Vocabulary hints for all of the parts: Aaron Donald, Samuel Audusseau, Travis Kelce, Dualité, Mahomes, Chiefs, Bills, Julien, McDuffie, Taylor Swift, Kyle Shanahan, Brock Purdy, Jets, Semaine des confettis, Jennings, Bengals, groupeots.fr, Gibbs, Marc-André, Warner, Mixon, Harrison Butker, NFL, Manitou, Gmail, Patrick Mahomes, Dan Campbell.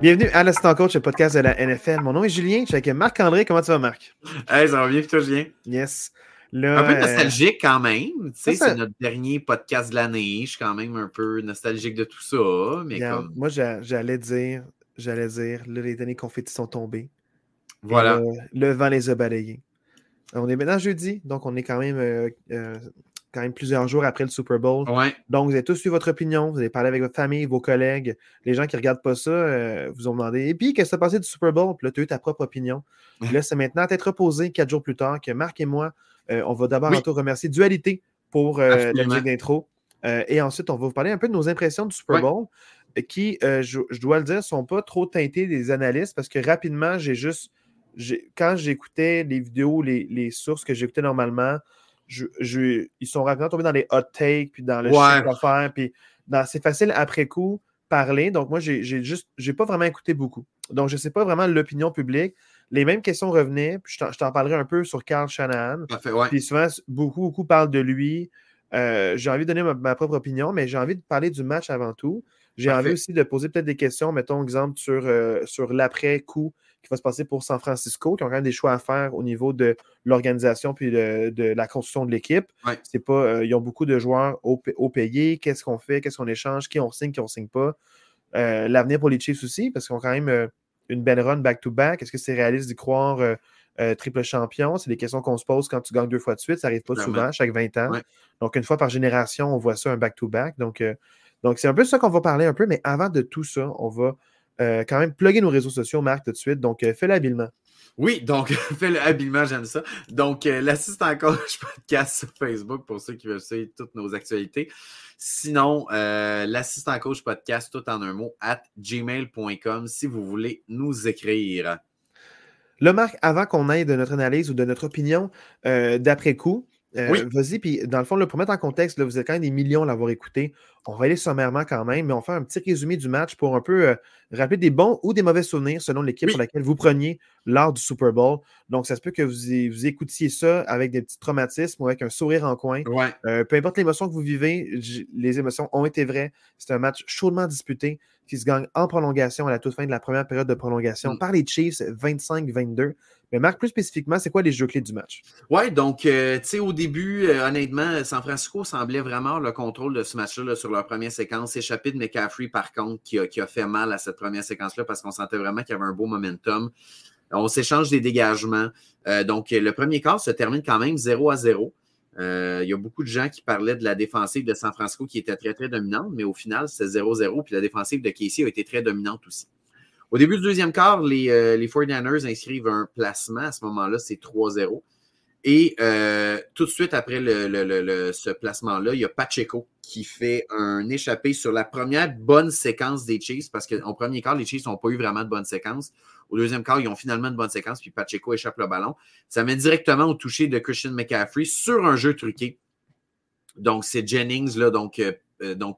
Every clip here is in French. Bienvenue à l'Assistant Coach, le podcast de la NFL. Mon nom est Julien, je suis avec Marc-André. Comment tu vas, Marc? Hey, ça va bien, toi, Julien? Yes. Là, un peu nostalgique quand même. Tu sais, c'est notre dernier podcast de l'année. Je suis quand même un peu nostalgique de tout ça. Mais bien, comme... Moi, j'allais dire, là, les derniers confettis sont tombés. Voilà. Le vent les a balayés. On est maintenant jeudi, donc on est quand même plusieurs jours après le Super Bowl. Ouais. Donc, vous avez tous eu votre opinion, vous avez parlé avec votre famille, vos collègues, les gens qui ne regardent pas ça vous ont demandé « Et puis, qu'est-ce qui s'est passé du Super Bowl? » Puis là, tu as eu ta propre opinion. Puis là, c'est maintenant à t'être reposé 4 jours plus tard que Marc et moi, on va d'abord en tout remercier Dualité pour la musique d'intro. Et ensuite, on va vous parler un peu de nos impressions du Super Bowl qui, je dois le dire, ne sont pas trop teintées des analystes parce que rapidement, quand j'écoutais les vidéos, les sources que j'écoutais normalement, ils sont rapidement tombés dans les hot takes, puis dans le chiffre d'affaires, puis c'est facile après coup parler. Donc, moi, j'ai pas vraiment écouté beaucoup. Donc, je ne sais pas vraiment l'opinion publique. Les mêmes questions revenaient, puis je t'en parlerai un peu sur Kyle Shanahan. Parfait, ouais. Puis souvent, beaucoup parlent de lui. J'ai envie de donner ma propre opinion, mais j'ai envie de parler du match avant tout. J'ai envie aussi de poser peut-être des questions, mettons, exemple, sur l'après-coup qui va se passer pour San Francisco, qui ont quand même des choix à faire au niveau de l'organisation puis de la construction de l'équipe. Ouais. C'est pas, ils ont beaucoup de joueurs au payés. Qu'est-ce qu'on fait? Qu'est-ce qu'on échange? Qui on signe pas? L'avenir pour les Chiefs aussi, parce qu'ils ont quand même une belle run back-to-back. Est-ce que c'est réaliste d'y croire triple champion? C'est des questions qu'on se pose quand tu gagnes 2 fois de suite. Ça n'arrive pas souvent, chaque 20 ans. Ouais. Donc, une fois par génération, on voit ça, un back-to-back. Donc, c'est un peu ça qu'on va parler un peu, mais avant de tout ça, on va quand même plugger nos réseaux sociaux, Marc, tout de suite. Donc, fais-le habilement. Oui, donc, fais-le habilement, j'aime ça. Donc, l'Assistant Coach Podcast sur Facebook pour ceux qui veulent suivre toutes nos actualités. Sinon, l'Assistant Coach Podcast, tout en un mot, @gmail.com si vous voulez nous écrire. Là, Marc, avant qu'on aille de notre analyse ou de notre opinion d'après coup, vas-y, puis dans le fond, là, pour mettre en contexte, là, vous êtes quand même des millions à l'avoir écouté. On va aller sommairement quand même, mais on va faire un petit résumé du match pour un peu rappeler des bons ou des mauvais souvenirs selon l'équipe pour laquelle vous preniez lors du Super Bowl. Donc, ça se peut que vous écoutiez ça avec des petits traumatismes ou avec un sourire en coin. Ouais. Peu importe l'émotion que vous vivez, les émotions ont été vraies. C'est un match chaudement disputé qui se gagne en prolongation à la toute fin de la première période de prolongation par les Chiefs, 25-22. Mais Marc, plus spécifiquement, c'est quoi les jeux clés du match? Oui, donc, tu sais, au début, honnêtement, San Francisco semblait vraiment avoir le contrôle de ce match-là là, sur leur première séquence. Échappé de McCaffrey, par contre, qui a fait mal à cette première séquence-là parce qu'on sentait vraiment qu'il y avait un beau momentum. On s'échange des dégagements. Donc, le premier quart se termine quand même 0-0. Il y a beaucoup de gens qui parlaient de la défensive de San Francisco qui était très, très dominante, mais au final, c'est 0-0. Puis la défensive de Casey a été très dominante aussi. Au début du deuxième quart, les 49ers inscrivent un placement. À ce moment-là, c'est 3-0. Et tout de suite après ce placement-là, il y a Pacheco qui fait un échappé sur la première bonne séquence des Chiefs parce qu'en premier quart, les Chiefs n'ont pas eu vraiment de bonne séquence. Au deuxième quart, ils ont finalement une bonne séquence puis Pacheco échappe le ballon. Ça mène directement au toucher de Christian McCaffrey sur un jeu truqué. Donc, c'est Jennings, là, donc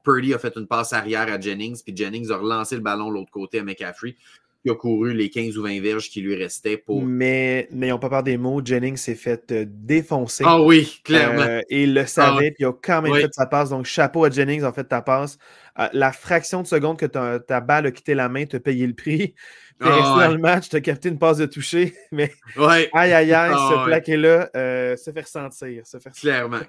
Purdy a fait une passe arrière à Jennings puis Jennings a relancé le ballon de l'autre côté à McCaffrey. Il a couru les 15 ou 20 verges qui lui restaient pour... Mais n'ayons pas peur des mots, Jennings s'est fait défoncer. Ah oui, clairement. Et il le savait, puis il a quand même fait sa passe. Donc, chapeau à Jennings, en fait, ta passe. La fraction de seconde que ta balle a quitté la main, t'as payé le prix. T'es resté dans le match, t'as capté une passe de toucher. Mais aïe, ce plaqué-là se fait ressentir.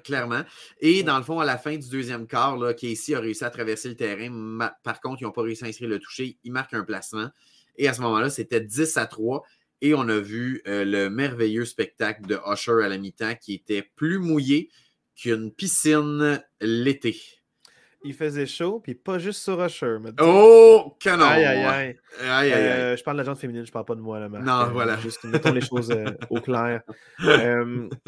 Clairement. Et dans le fond, à la fin du deuxième quart, là, Casey a réussi à traverser le terrain. Par contre, ils n'ont pas réussi à inscrire le toucher. Ils marquent un placement. Et à ce moment-là, c'était 10-3 et on a vu le merveilleux spectacle de Usher à la mi-temps qui était plus mouillé qu'une piscine l'été. Il faisait chaud, puis pas juste sur Usher. Oh, canon! Aïe, je parle de la gente féminine, je parle pas de moi, là, Marc. Non, voilà. Juste, mettons les choses au clair.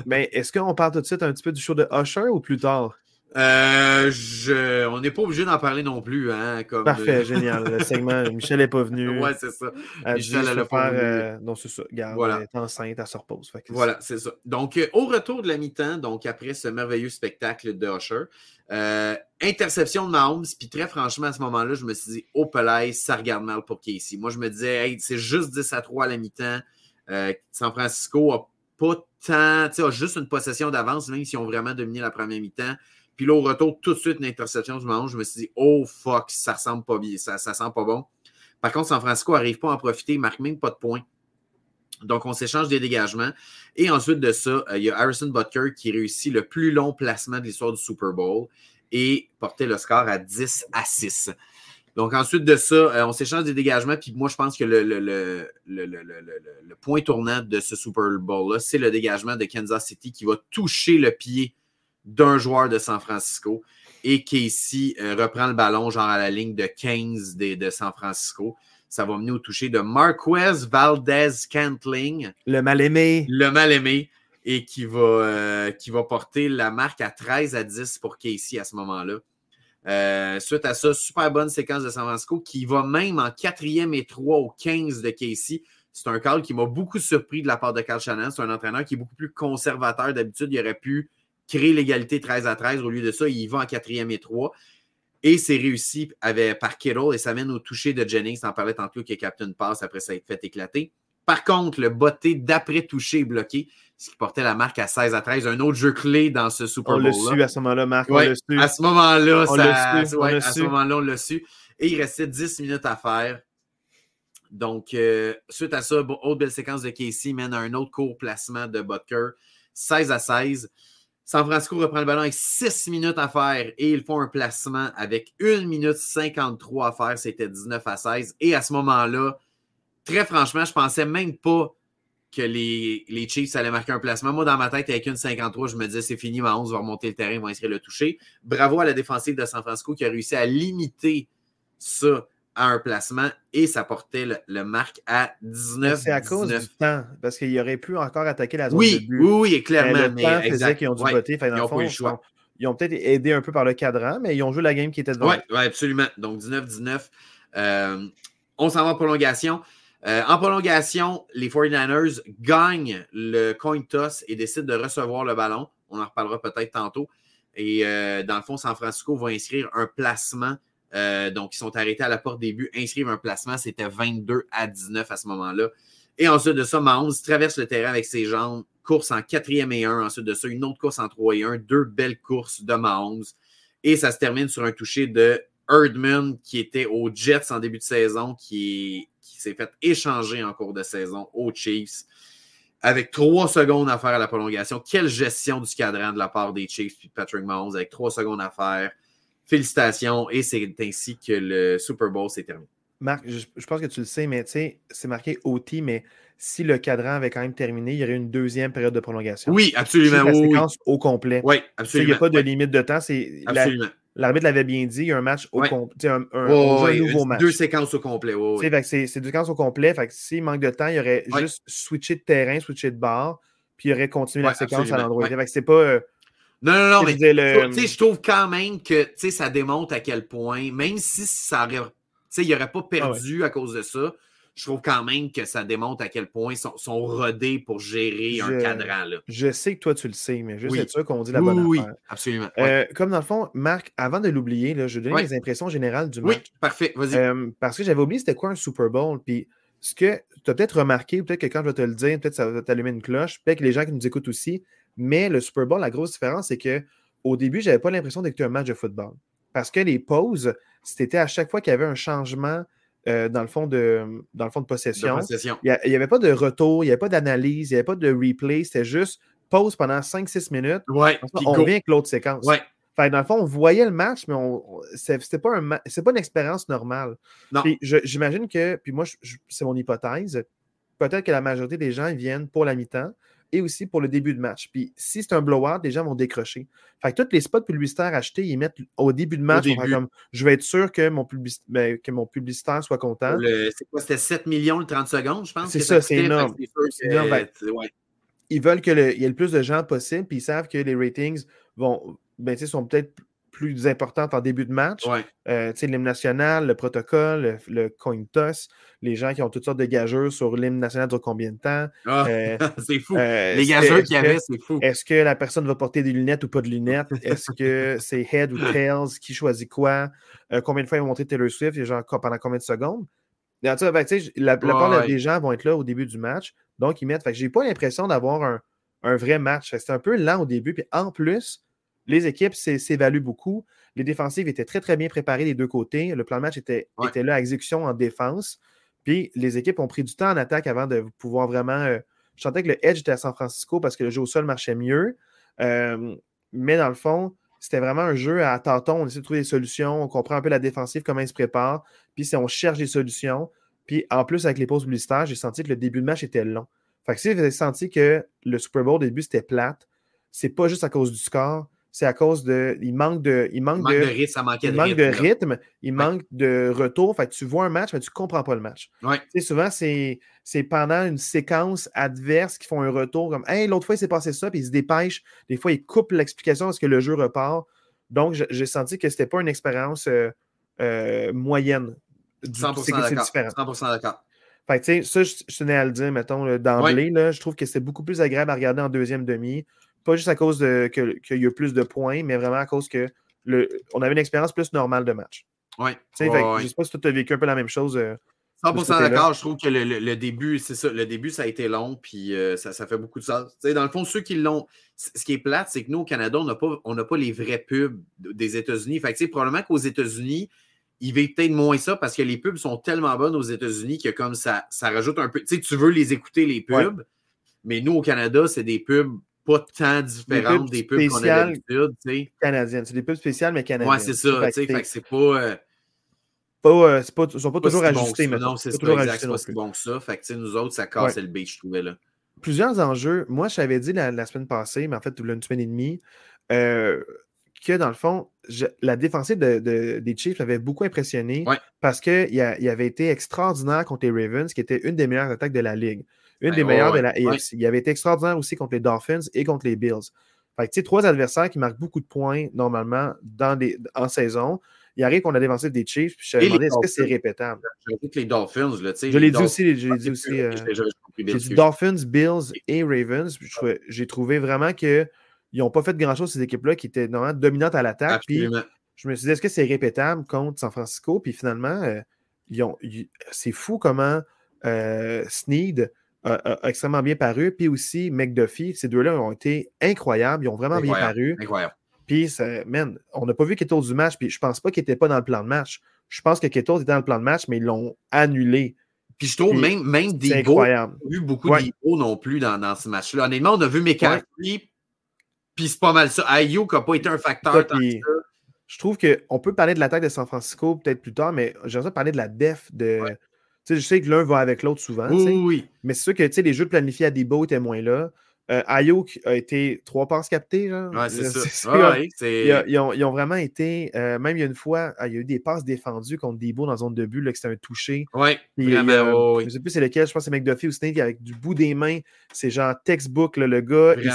Mais est-ce qu'on parle tout de suite un petit peu du show de Usher ou plus tard? On n'est pas obligé d'en parler non plus. Hein, comme... Parfait, génial. Le segment, Michel n'est pas venu. Oui, c'est ça. Michel allait faire. Non, c'est ça. Regarde, voilà. Elle est enceinte, elle se repose. Voilà, c'est ça. Donc, au retour de la mi-temps, donc après ce merveilleux spectacle de Usher, interception de Mahomes, puis très franchement, à ce moment-là, je me suis dit, oh, Pelay, ça regarde mal pour Casey. Moi, je me disais, hey, c'est juste 10-3 à la mi-temps. San Francisco a pas tant, tu sais, a juste une possession d'avance, même s'ils ont vraiment dominé la première mi-temps. Puis là, au retour, tout de suite, une interception du Mahomes, je me suis dit, oh fuck, ça sent pas bien, ça sent pas bon. Par contre, San Francisco n'arrive pas à en profiter, il ne marque même pas de points. Donc, on s'échange des dégagements. Et ensuite de ça, il y a Harrison Butker qui réussit le plus long placement de l'histoire du Super Bowl et portait le score à 10-6. Donc, ensuite de ça, on s'échange des dégagements. Puis moi, je pense que le point tournant de ce Super Bowl-là, c'est le dégagement de Kansas City qui va toucher le pied d'un joueur de San Francisco. Et Casey reprend le ballon genre à la ligne de 15 de San Francisco. Ça va mener au toucher de Marquez Valdez-Scantling. Le mal-aimé. Le mal-aimé. Et qui va porter la marque à 13-10 pour Casey à ce moment-là. Suite à ça, super bonne séquence de San Francisco qui va même en 4e et 3 au 15 de Casey. C'est un call qui m'a beaucoup surpris de la part de Kyle Shanahan. C'est un entraîneur qui est beaucoup plus conservateur. D'habitude, il aurait pu créer l'égalité 13-13. Au lieu de ça, il y va en 4e et 3. Et c'est réussi par Kittle et ça mène au toucher de Jennings. T'en parlais tantôt qui a capté une passe après ça a été fait éclater. Par contre, le botté d'après-toucher est bloqué, ce qui portait la marque à 16-13. Un autre jeu clé dans ce Super Bowl-là. On l'a su à ce moment-là, Marc. Ouais, on l'a su. À ce moment-là, on l'a su. Et il restait 10 minutes à faire. Donc, suite à ça, autre belle séquence de Casey mène à un autre court placement de Butker. 16-16. San Francisco reprend le ballon avec 6 minutes à faire et ils font un placement avec 1 minute 53 à faire. C'était 19-16. Et à ce moment-là, très franchement, je pensais même pas que les Chiefs allaient marquer un placement. Moi, dans ma tête, avec 1-53, je me disais c'est fini, Mahomes va remonter le terrain, va inscrire le toucher. Bravo à la défensive de San Francisco qui a réussi à limiter ça à un placement et ça portait le marque à 19. C'est à cause du temps, parce qu'il aurait pu encore attaquer la zone de but. Oui, clairement. Mais le temps faisait qu'ils ont dû voter. Ils n'ont pas eu le choix. Ils ont peut-être aidé un peu par le cadran, mais ils ont joué la game qui était devant. Oui, absolument. Donc, 19-19. On s'en va en prolongation. En prolongation, les 49ers gagnent le coin toss et décident de recevoir le ballon. On en reparlera peut-être tantôt. Et dans le fond, San Francisco va inscrire un placement. Donc, ils sont arrêtés à la porte des buts, inscrivent un placement. C'était 22-19 à ce moment-là. Et ensuite de ça, Mahomes traverse le terrain avec ses jambes. Course en 4e et 1. Ensuite de ça, une autre course en 3 et 1. 2 belles courses de Mahomes. Et ça se termine sur un toucher de Herdman qui était aux Jets en début de saison, qui s'est fait échanger en cours de saison aux Chiefs. Avec 3 secondes à faire à la prolongation. Quelle gestion du cadran de la part des Chiefs puis de Patrick Mahomes avec 3 secondes à faire. Félicitations, et c'est ainsi que le Super Bowl s'est terminé. Marc, je pense que tu le sais, mais tu sais, c'est marqué OT, mais si le cadran avait quand même terminé, il y aurait une deuxième période de prolongation. Oui, absolument. C'est la séquence au complet. Oui, absolument. Il n'y a pas de limite de temps. Absolument. L'arbitre l'avait bien dit, il y a un match au complet. Nouveau match. 2 séquences au complet. Ouais. Tu sais, c'est 2 séquences au complet. Fait que s'il manque de temps, il aurait juste switché de terrain, switché de barre, puis il aurait continué la séquence à l'endroit. Fait que c'est pas... Non, mais je trouve quand même que ça démontre à quel point, même si ça aurait, il n'aurait pas perdu à cause de ça, je trouve quand même que ça démontre à quel point ils sont rodés pour gérer un cadran. Là. Je sais que toi, tu le sais, mais juste être sûr qu'on dit la bonne affaire. Oui, absolument. Comme dans le fond, Marc, avant de l'oublier, là, je vais donner mes impressions générales du match. Oui, parfait, vas-y. Parce que j'avais oublié c'était quoi un Super Bowl, puis ce que tu as peut-être remarqué, peut-être que quand je vais te le dire, peut-être que ça va t'allumer une cloche, peut-être que les gens qui nous écoutent aussi. Mais le Super Bowl, la grosse différence, c'est qu'au début, je n'avais pas l'impression d'écouter un match de football. Parce que les pauses, c'était à chaque fois qu'il y avait un changement dans le fond de possession. Il n'y avait pas de retour, il n'y avait pas d'analyse, il n'y avait pas de replay. C'était juste pause pendant 5-6 minutes. Ouais, on revient avec l'autre séquence. Ouais. Fait, dans le fond, on voyait le match, mais c'est pas une expérience normale. Non. Puis, j'imagine que, puis moi, c'est mon hypothèse, peut-être que la majorité des gens viennent pour la mi-temps. Et aussi pour le début de match. Puis si c'est un blowout, les gens vont décrocher. Fait que tous les spots publicitaires achetés, ils mettent au début de match. Comme, je vais être sûr que mon publicitaire soit content. C'était 7 millions le 30 secondes, je pense. C'est ça, c'est énorme. Ils veulent qu'il y ait le plus de gens possible, puis ils savent que les ratings sont peut-être plus importantes en début de match. Ouais. L'hymne national, le protocole, le coin toss, les gens qui ont toutes sortes de gageurs sur l'hymne national dure combien de temps. C'est fou. Les gageurs qu'il y avait, c'est fou. Est-ce que la personne va porter des lunettes ou pas de lunettes? Est-ce que c'est head ou tails? Qui choisit quoi? Combien de fois ils vont montrer Taylor Swift? Les gens pendant combien de secondes? La plupart des gens vont être là au début du match, donc ils mettent. Fait que j'ai pas l'impression d'avoir un vrai match. C'était un peu lent au début, puis en plus, les équipes s'évaluent beaucoup. Les défensives étaient très, très bien préparées des deux côtés. Le plan de match était là à exécution en défense. Puis les équipes ont pris du temps en attaque avant de pouvoir vraiment... je sentais que le edge était à San Francisco parce que le jeu au sol marchait mieux. Mais dans le fond, c'était vraiment un jeu à tâtons. On essaie de trouver des solutions. On comprend un peu la défensive, comment ils se préparent. Puis on cherche des solutions. Puis en plus, avec les pauses publicitaires, j'ai senti que le début de match était long. Fait que si vous avez senti que le Super Bowl au début, c'était plate, c'est pas juste à cause du score. C'est à cause de... Il manque de rythme, il manque de retour. Fait que tu vois un match, mais tu ne comprends pas le match. Ouais. Tu sais, souvent, c'est pendant une séquence adverse qu'ils font un retour comme « Hey, l'autre fois, il s'est passé ça », puis ils se dépêchent. Des fois, ils coupent l'explication parce que le jeu repart. Donc, j'ai senti que c'était pas une expérience moyenne. 100% d'accord. Fait que, tu sais, ça, je tenais à le dire, mettons, d'emblée. Ouais. Je trouve que c'était beaucoup plus agréable à regarder en deuxième demi. Pas juste à cause qu'il y a plus de points, mais vraiment à cause que on avait une expérience plus normale de match. Oui. Je ne sais pas si tu as vécu un peu la même chose. 100% d'accord. Je trouve que le début, c'est ça. Le début, ça a été long, puis ça fait beaucoup de sens. T'sais, dans le fond, ceux qui l'ont... Ce qui est plate, c'est que nous, au Canada, on n'a pas les vrais pubs des États-Unis. Fait que probablement qu'aux États-Unis, ils vivent peut-être moins ça parce que les pubs sont tellement bonnes aux États-Unis que comme ça rajoute un peu... Tu veux les écouter, les pubs, mais nous, au Canada, c'est des pubs pas tant différentes des pubs qu'on a d'habitude, tu sais. Canadiennes. C'est des pubs spéciales, mais canadiennes. Ouais, c'est ça, tu sais. Fait que c'est pas... Ils sont pas toujours si ajustés, mais non, c'est pas toujours ajustés. C'est pas si bon que ça. Fait que, tu sais, nous autres, ça casse le beat, je trouvais, là. Plusieurs enjeux. Moi, je t'avais dit la semaine passée, mais en fait, une semaine et demie, que, dans le fond, la défensive des Chiefs m'avait beaucoup impressionné parce qu'il avait été extraordinaire contre les Ravens, qui était une des meilleures attaques de la Ligue. Une des meilleures de la AFC. Il avait été extraordinaire aussi contre les Dolphins et contre les Bills. Fait que, tu sais, 3 adversaires qui marquent beaucoup de points, normalement, en saison. Il arrive qu'on a dévancé des Chiefs, puis je me demandais, est-ce que c'est répétable? J'ai dit que les Dolphins, là, tu sais. Je l'ai dit aussi. J'ai dit Dolphins, Bills et Ravens. J'ai trouvé vraiment qu'ils n'ont pas fait grand-chose, ces équipes-là, qui étaient normalement dominantes à l'attaque. Puis je me suis dit, est-ce que c'est répétable contre San Francisco? Puis finalement, c'est fou comment Sneed a extrêmement bien paru, puis aussi McDuffie, ces deux-là ont été incroyables, ils ont vraiment bien paru. Puis, on n'a pas vu Kittle du match, puis je pense pas qu'il n'était pas dans le plan de match. Je pense que Kittle était dans le plan de match, mais ils l'ont annulé. Puis je trouve même Deebo, on n'a pas vu beaucoup d'Ego non plus dans ce match-là. Honnêtement, on a vu McCaffrey, puis c'est pas mal ça. Ayuk n'a pas été un facteur tant que ça. Je trouve qu'on peut parler de l'attaque de San Francisco peut-être plus tard, mais j'aimerais parler de la def de... Ouais. T'sais, je sais que l'un va avec l'autre souvent. Oui. Mais c'est sûr que les jeux planifiés à Deebo étaient moins là. Ayuk a été 3 passes captées. Genre. Ouais, c'est ça. Ils ont vraiment été... même il y a une fois, il y a eu des passes défendues contre Deebo dans la zone de but, là, que c'était un touché. Ouais, vraiment, je ne sais plus c'est lequel, je pense que c'est McDuffie ou Snake, avec du bout des mains, c'est genre textbook, là, le gars, il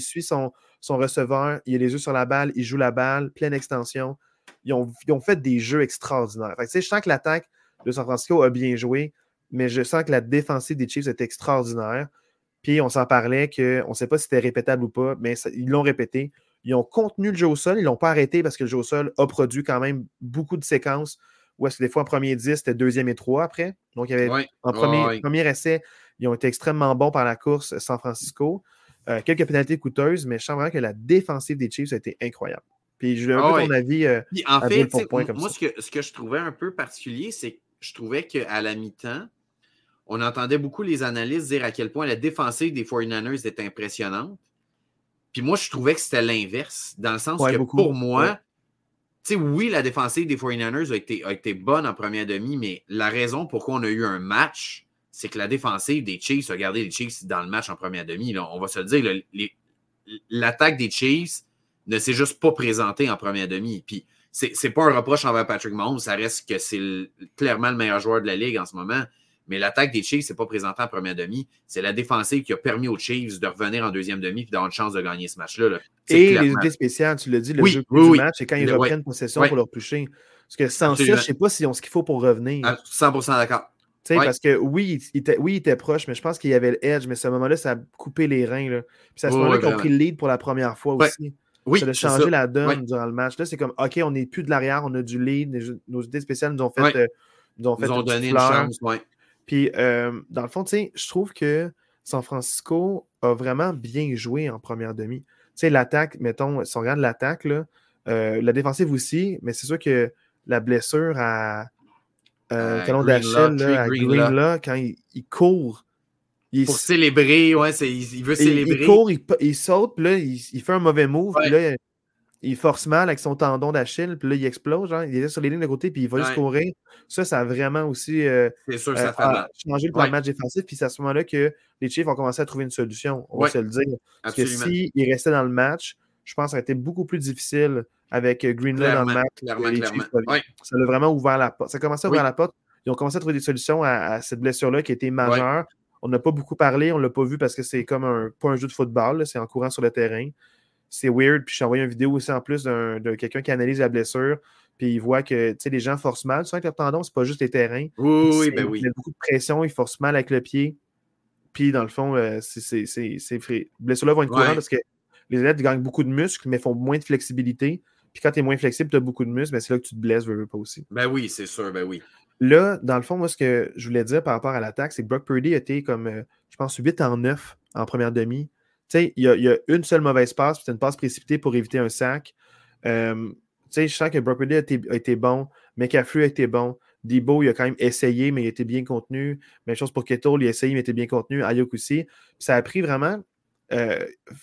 suit son receveur, il a les yeux sur la balle, il joue la balle, pleine extension. Ils ont fait des jeux extraordinaires. Fait que, je sens que l'attaque de San Francisco a bien joué, mais je sens que la défensive des Chiefs est extraordinaire. Puis on s'en parlait qu'on ne sait pas si c'était répétable ou pas, mais ils l'ont répété. Ils ont contenu le jeu au sol, ils ne l'ont pas arrêté parce que le jeu au sol a produit quand même beaucoup de séquences où est-ce que des fois en premier 10, c'était 2e et 3 après. Donc il y avait premier essai, ils ont été extrêmement bons par la course San Francisco. Quelques pénalités coûteuses, mais je sens vraiment que la défensive des Chiefs a été incroyable. Puis je voulais un peu ton avis en fait, moi, ce que je trouvais un peu particulier, c'est que je trouvais qu'à la mi-temps, on entendait beaucoup les analystes dire à quel point la défensive des 49ers était impressionnante. Puis moi, je trouvais que c'était l'inverse, dans le sens que beaucoup, pour moi, tu sais, oui, la défensive des 49ers a été bonne en première demi, mais la raison pourquoi on a eu un match, c'est que la défensive des Chiefs, regardez les Chiefs dans le match en première demi, là, on va se le dire, l'attaque des Chiefs ne s'est juste pas présentée en première demi. Puis c'est pas un reproche envers Patrick Mahomes, ça reste que c'est clairement le meilleur joueur de la Ligue en ce moment, mais l'attaque des Chiefs, c'est pas présenté en première demi, c'est la défensive qui a permis aux Chiefs de revenir en deuxième demi et d'avoir une chance de gagner ce match-là. Là. Et clairement... les idées spéciales, tu l'as dit, le jeu du match, c'est quand ils reprennent possession pour leur toucher. Parce que sans ça, je sais pas s'ils ont ce qu'il faut pour revenir. 100% d'accord. Tu sais, parce que il était proche, mais je pense qu'il y avait le edge, mais à ce moment-là, ça a coupé les reins. Là. Puis à ce moment-là, ils ont pris le lead pour la première fois aussi. Oui, ça a changé la donne durant le match. Là, c'est comme, OK, on n'est plus de l'arrière, on a du lead. Nos idées spéciales nous ont fait Ils nous ont donné une chance, oui. Puis, dans le fond, tu sais, je trouve que San Francisco a vraiment bien joué en première demi. Tu sais, l'attaque, mettons, si on regarde l'attaque, là, la défensive aussi, mais c'est sûr que la blessure à Talon d'Achille, à Greenlaw, quand il court, pour célébrer, ouais, il veut célébrer. Il court, il saute, puis là, il fait un mauvais move, ouais. Puis là, il force mal avec son tendon d'Achille, puis là, il explose. Genre, il est sur les lignes de côté, puis il va juste courir. Ça a vraiment aussi changé le plan de match défensif, puis c'est à ce moment-là que les Chiefs ont commencé à trouver une solution, on va se le dire. Parce que s'ils restaient dans le match, je pense que ça aurait été beaucoup plus difficile avec Greenlaw dans le match. Clairement. Ça a vraiment ouvert la porte. Ça a commencé à ouvrir la porte. Ils ont commencé à trouver des solutions à cette blessure-là qui était majeure. Oui. On n'a pas beaucoup parlé, on ne l'a pas vu parce que c'est comme pas un jeu de football, là, c'est en courant sur le terrain. C'est weird, puis j'ai envoyé une vidéo aussi en plus de quelqu'un qui analyse la blessure, puis il voit que les gens forcent mal. Tu sais, avec le tendon, c'est pas juste les terrains. Oui. Il y a beaucoup de pression, ils forcent mal avec le pied. Puis dans le fond, c'est les blessures-là vont être courantes parce que les athlètes gagnent beaucoup de muscles, mais font moins de flexibilité. Puis quand tu es moins flexible, tu as beaucoup de muscles, mais c'est là que tu te blesses, veux pas aussi. Ben oui, c'est sûr. Là, dans le fond, moi, ce que je voulais dire par rapport à l'attaque, c'est que Brock Purdy était comme, je pense, 8-9 en première demi. Tu sais, il y a une seule mauvaise passe, puis c'est une passe précipitée pour éviter un sac. Tu sais, je sens que Brock Purdy a été bon, McCaffrey a été bon, Deebo, il a quand même essayé, mais il a été bien contenu. Même chose pour Kittle, il a essayé, mais il était bien contenu. Ayuk aussi. Puis ça a pris vraiment...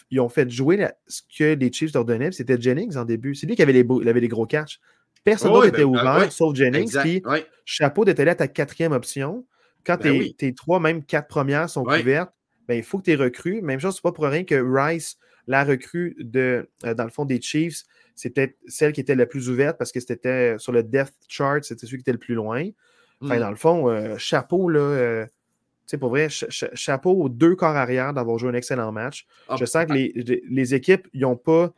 ils ont fait jouer ce que les Chiefs leur donnaient, c'était Jennings en début. C'est lui qui avait les gros catchs. Personne d'autre était ouvert, sauf Jennings. Puis, chapeau d'être allé à ta 4e option. Quand tes 3, même 4 premières sont couvertes, ben, il faut que tu es recrues. Même chose, c'est pas pour rien que Rice, la recrue dans le fond des Chiefs, c'était celle qui était la plus ouverte parce que c'était sur le depth chart, c'était celui qui était le plus loin. Enfin, dans le fond, chapeau, là. Tu sais, pour vrai, chapeau aux 2 corps arrière d'avoir joué un excellent match. Je sens que les équipes, ils n'ont pas...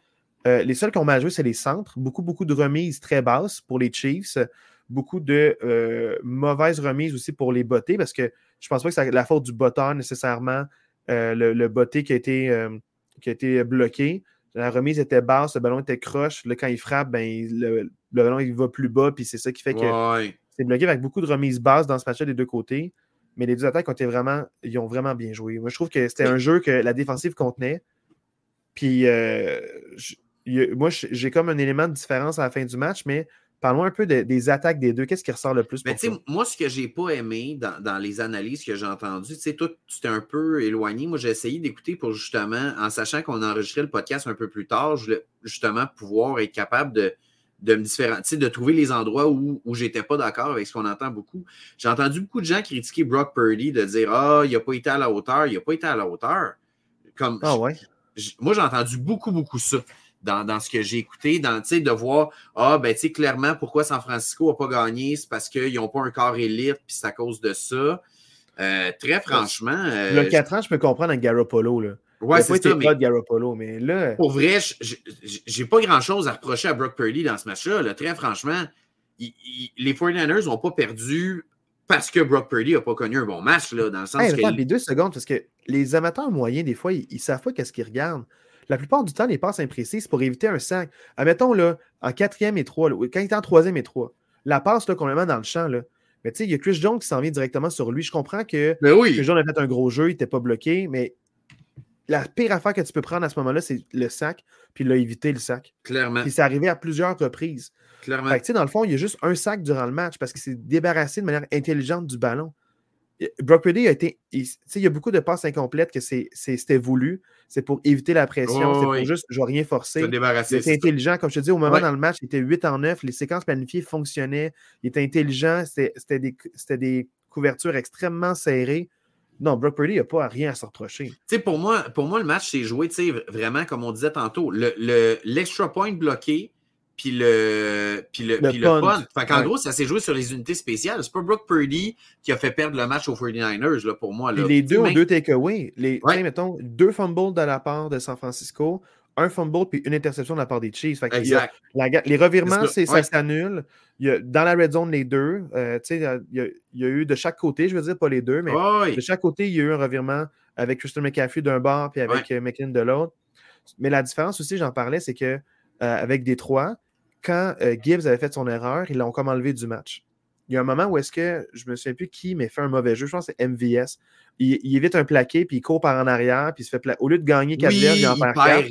les seuls qui ont mal joué, c'est les centres. Beaucoup de remises très basses pour les Chiefs. Beaucoup de mauvaises remises aussi pour les bottés, parce que je ne pense pas que c'est la faute du botteur nécessairement. Le botté qui a été bloqué. La remise était basse, le ballon était croche. Là, quand il frappe, ben, le ballon il va plus bas, puis c'est ça qui fait que c'est bloqué avec beaucoup de remises basses dans ce match-là des deux côtés. Mais les 2 attaques ils ont vraiment bien joué. Moi, je trouve que c'était un jeu que la défensive contenait. Puis, moi, j'ai comme un élément de différence à la fin du match, mais parlons un peu des attaques des deux. Qu'est-ce qui ressort le plus pour toi? Moi, ce que j'ai pas aimé dans les analyses que j'ai entendues, tu sais, toi, tu t'es un peu éloigné. Moi, j'ai essayé d'écouter pour justement, en sachant qu'on enregistrait le podcast un peu plus tard, je voulais justement pouvoir être capable de me différencier, de trouver les endroits où j'étais pas d'accord avec ce qu'on entend beaucoup. J'ai entendu beaucoup de gens critiquer Brock Purdy, de dire « Ah, il n'a pas été à la hauteur, il n'a pas été à la hauteur. » Moi, j'ai entendu beaucoup ça dans ce que j'ai écouté, de voir « Ah, ben tu sais, clairement, pourquoi San Francisco n'a pas gagné, c'est parce qu'ils n'ont pas un corps élite, puis c'est à cause de ça. » Très franchement... le 4 ans, je peux comprendre avec Garoppolo, là. Ouais, c'est ça, mais... Garoppolo, mais là... Pour vrai, j'ai pas grand-chose à reprocher à Brock Purdy dans ce match-là. Là. Très franchement, les 49ers n'ont pas perdu parce que Brock Purdy n'a pas connu un bon match, là, dans le sens que... Attends, 2 secondes, parce que les amateurs moyens, des fois, ils savent pas qu'est-ce qu'ils regardent. La plupart du temps, les passes imprécises pour éviter un sac. Admettons, là, en 4e et 3, là, quand il était en 3e et 3, la passe, là, qu'on le met dans le champ, là. Mais tu sais, il y a Chris Jones qui s'en vient directement sur lui. Je comprends que Chris Jones a fait un gros jeu, il n'était pas bloqué, mais... La pire affaire que tu peux prendre à ce moment-là, c'est le sac, puis il a évité le sac. Clairement. Puis c'est arrivé à plusieurs reprises. Clairement. Fait que, tu sais, dans le fond, il y a juste un sac durant le match parce qu'il s'est débarrassé de manière intelligente du ballon. Brock Purdy a été... Tu sais, il y a beaucoup de passes incomplètes que c'était voulu. C'est pour éviter la pression. Pour juste, je vais rien forcer. C'est intelligent. Comme je te dis, au moment dans le match, il était 8-9. Les séquences planifiées fonctionnaient. Il était intelligent. C'était des couvertures extrêmement serrées. Non, Brock Purdy n'a pas rien à se reprocher. T'sais, pour moi, le match s'est joué vraiment, comme on disait tantôt, l'extra point bloqué, puis le punt. Fait qu'en gros, ça s'est joué sur les unités spéciales. C'est pas Brock Purdy qui a fait perdre le match aux 49ers, là, pour moi. Là. Les deux ont 2 takeaways. Mettons, 2 fumbles de la part de San Francisco, un fumble puis une interception de la part des Chiefs. Fait exact. Les revirements, ça s'annule. Il y a, dans la red zone, les 2. Il y a eu de chaque côté, je veux dire, pas les 2, mais de chaque côté, il y a eu un revirement avec Christian McCaffrey d'un bord puis avec McKinnon de l'autre. Mais la différence aussi, j'en parlais, c'est que avec Détroit, quand Gibbs avait fait son erreur, ils l'ont comme enlevé du match. il y a un moment où est-ce que, je me souviens plus qui, mais fait un mauvais jeu, je pense que c'est MVS. Il évite un plaqué, puis il court par en arrière, puis il se fait plaquer. Au lieu de gagner 4 verges, il en perd 4.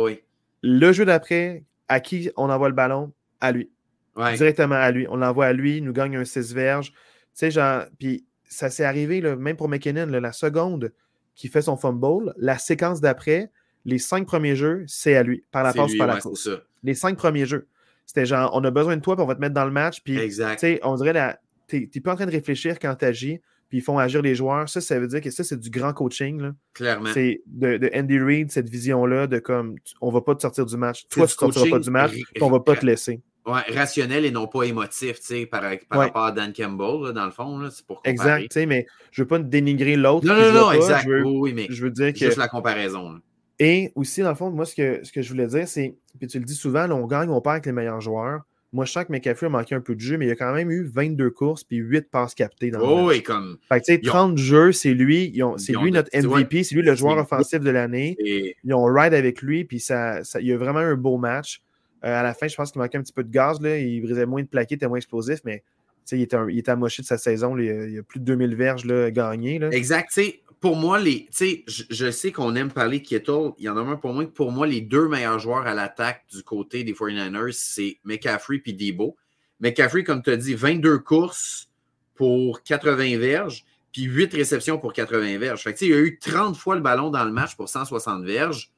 Ouais. Le jeu d'après, à qui on envoie le ballon? À lui. Ouais. Directement à lui. On l'envoie à lui, il nous gagne un 6 verges. Tu sais, genre, puis ça s'est arrivé, là, même pour McKinnon, là, la seconde qui fait son fumble, la séquence d'après, les 5 premiers jeux, c'est à lui. Par la passe, par la course. Les 5 premiers jeux. C'était genre, on a besoin de toi, puis on va te mettre dans le match. Puis, tu sais, on dirait, t'es pas en train de réfléchir quand t'agis, puis ils font agir les joueurs. Ça veut dire que ça, c'est du grand coaching, là. Clairement. C'est de Andy Reid, cette vision-là de comme, on va pas te sortir du match. Toi, tu sortiras pas du match, puis on va pas te laisser. Ouais, rationnel et non pas émotif, tu sais, par rapport à Dan Campbell, là, dans le fond, là, c'est pour comparer. Exact, tu sais, mais je veux pas dénigrer l'autre. Non, exact. Oui, mais je veux dire que... juste la comparaison, là. Et aussi, dans le fond, moi, ce que je voulais dire, c'est, puis tu le dis souvent, là, on gagne, on perd avec les meilleurs joueurs. Moi, je sens que McCaffrey a manqué un peu de jeu, mais il a quand même eu 22 courses puis 8 passes captées dans le match. Et comme... Fait que, tu sais, 30 jeux, c'est lui notre MVP, c'est lui le joueur offensif de l'année. Et... Ils ont ride avec lui, puis ça, il y a vraiment un beau match. À la fin, je pense qu'il manquait un petit peu de gaz, là. Il brisait moins de plaqués, il était moins explosif, mais il était amoché de sa saison. Là, il y a plus de 2000 verges là, gagnées. Là. Exact, tu sais. Pour moi, je sais qu'on aime parler de Kittle. Il y en a un pour moi que pour moi, les deux meilleurs joueurs à l'attaque du côté des 49ers, c'est McCaffrey et Deebo. McCaffrey, comme tu as dit, 22 courses pour 80 verges, puis 8 réceptions pour 80 verges. Fait que, il y a eu 30 fois le ballon dans le match pour 160 verges.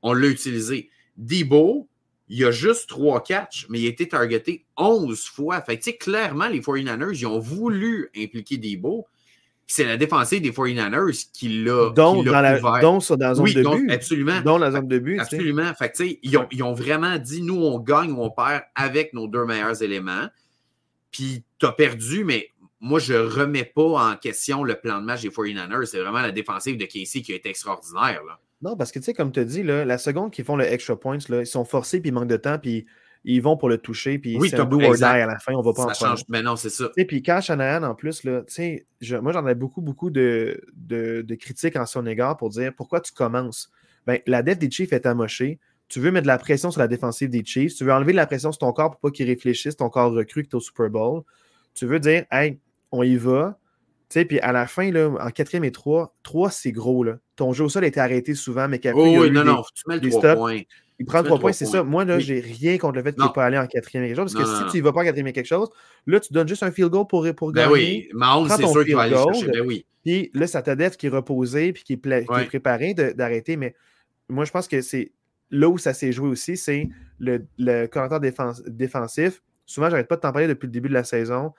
On l'a utilisé. Deebo, il a juste 3 catchs, mais il a été targeté 11 fois. Fait que, clairement, les 49ers, ils ont voulu impliquer Deebo. C'est la défensive des 49ers qui l'a ouvert. Dans la zone de but. Absolument. Fait que, ils ont vraiment dit, nous, on gagne ou on perd avec nos deux meilleurs éléments. Puis, t'as perdu, mais moi, je remets pas en question le plan de match des 49ers. C'est vraiment la défensive de Casey qui a été extraordinaire. Là. Non, parce que, tu sais, comme tu as dit, là, la seconde qu'ils font le extra points, là, ils sont forcés, puis ils manquent de temps, puis ils vont pour le toucher, puis c'est un do or die à la fin, on va pas en prendre. Mais non, c'est ça. Et puis Kyle Shanahan, en plus, là, moi, j'en ai beaucoup de critiques en son égard pour dire pourquoi tu commences. Ben, la def des Chiefs est amochée. Tu veux mettre de la pression sur la défensive des Chiefs. Tu veux enlever de la pression sur ton corps pour pas qu'ils réfléchissent, ton corps recrue que tu es au Super Bowl. Tu veux dire, hey, on y va. Puis à la fin, là, en 4e et 3, c'est gros. Là. Ton jeu au sol a été arrêté souvent, mais Capri, tu mets le 3 points. Il prend 3 points, c'est ça. Moi, là, j'ai rien contre le fait qu'il n'est pas allé en 4e et quelque chose. Parce que si tu ne vas pas en 4e et quelque chose, là, tu donnes juste un field goal pour gagner. Oui, Mahomes, c'est sûr qu'il va aller chercher. Puis là, ça t'adapte qui est reposé puis qui est préparé d'arrêter. Mais moi, je pense que c'est là où ça s'est joué aussi, c'est le commentaire défensif. Souvent, j'arrête pas de t'en parler depuis le début de la saison.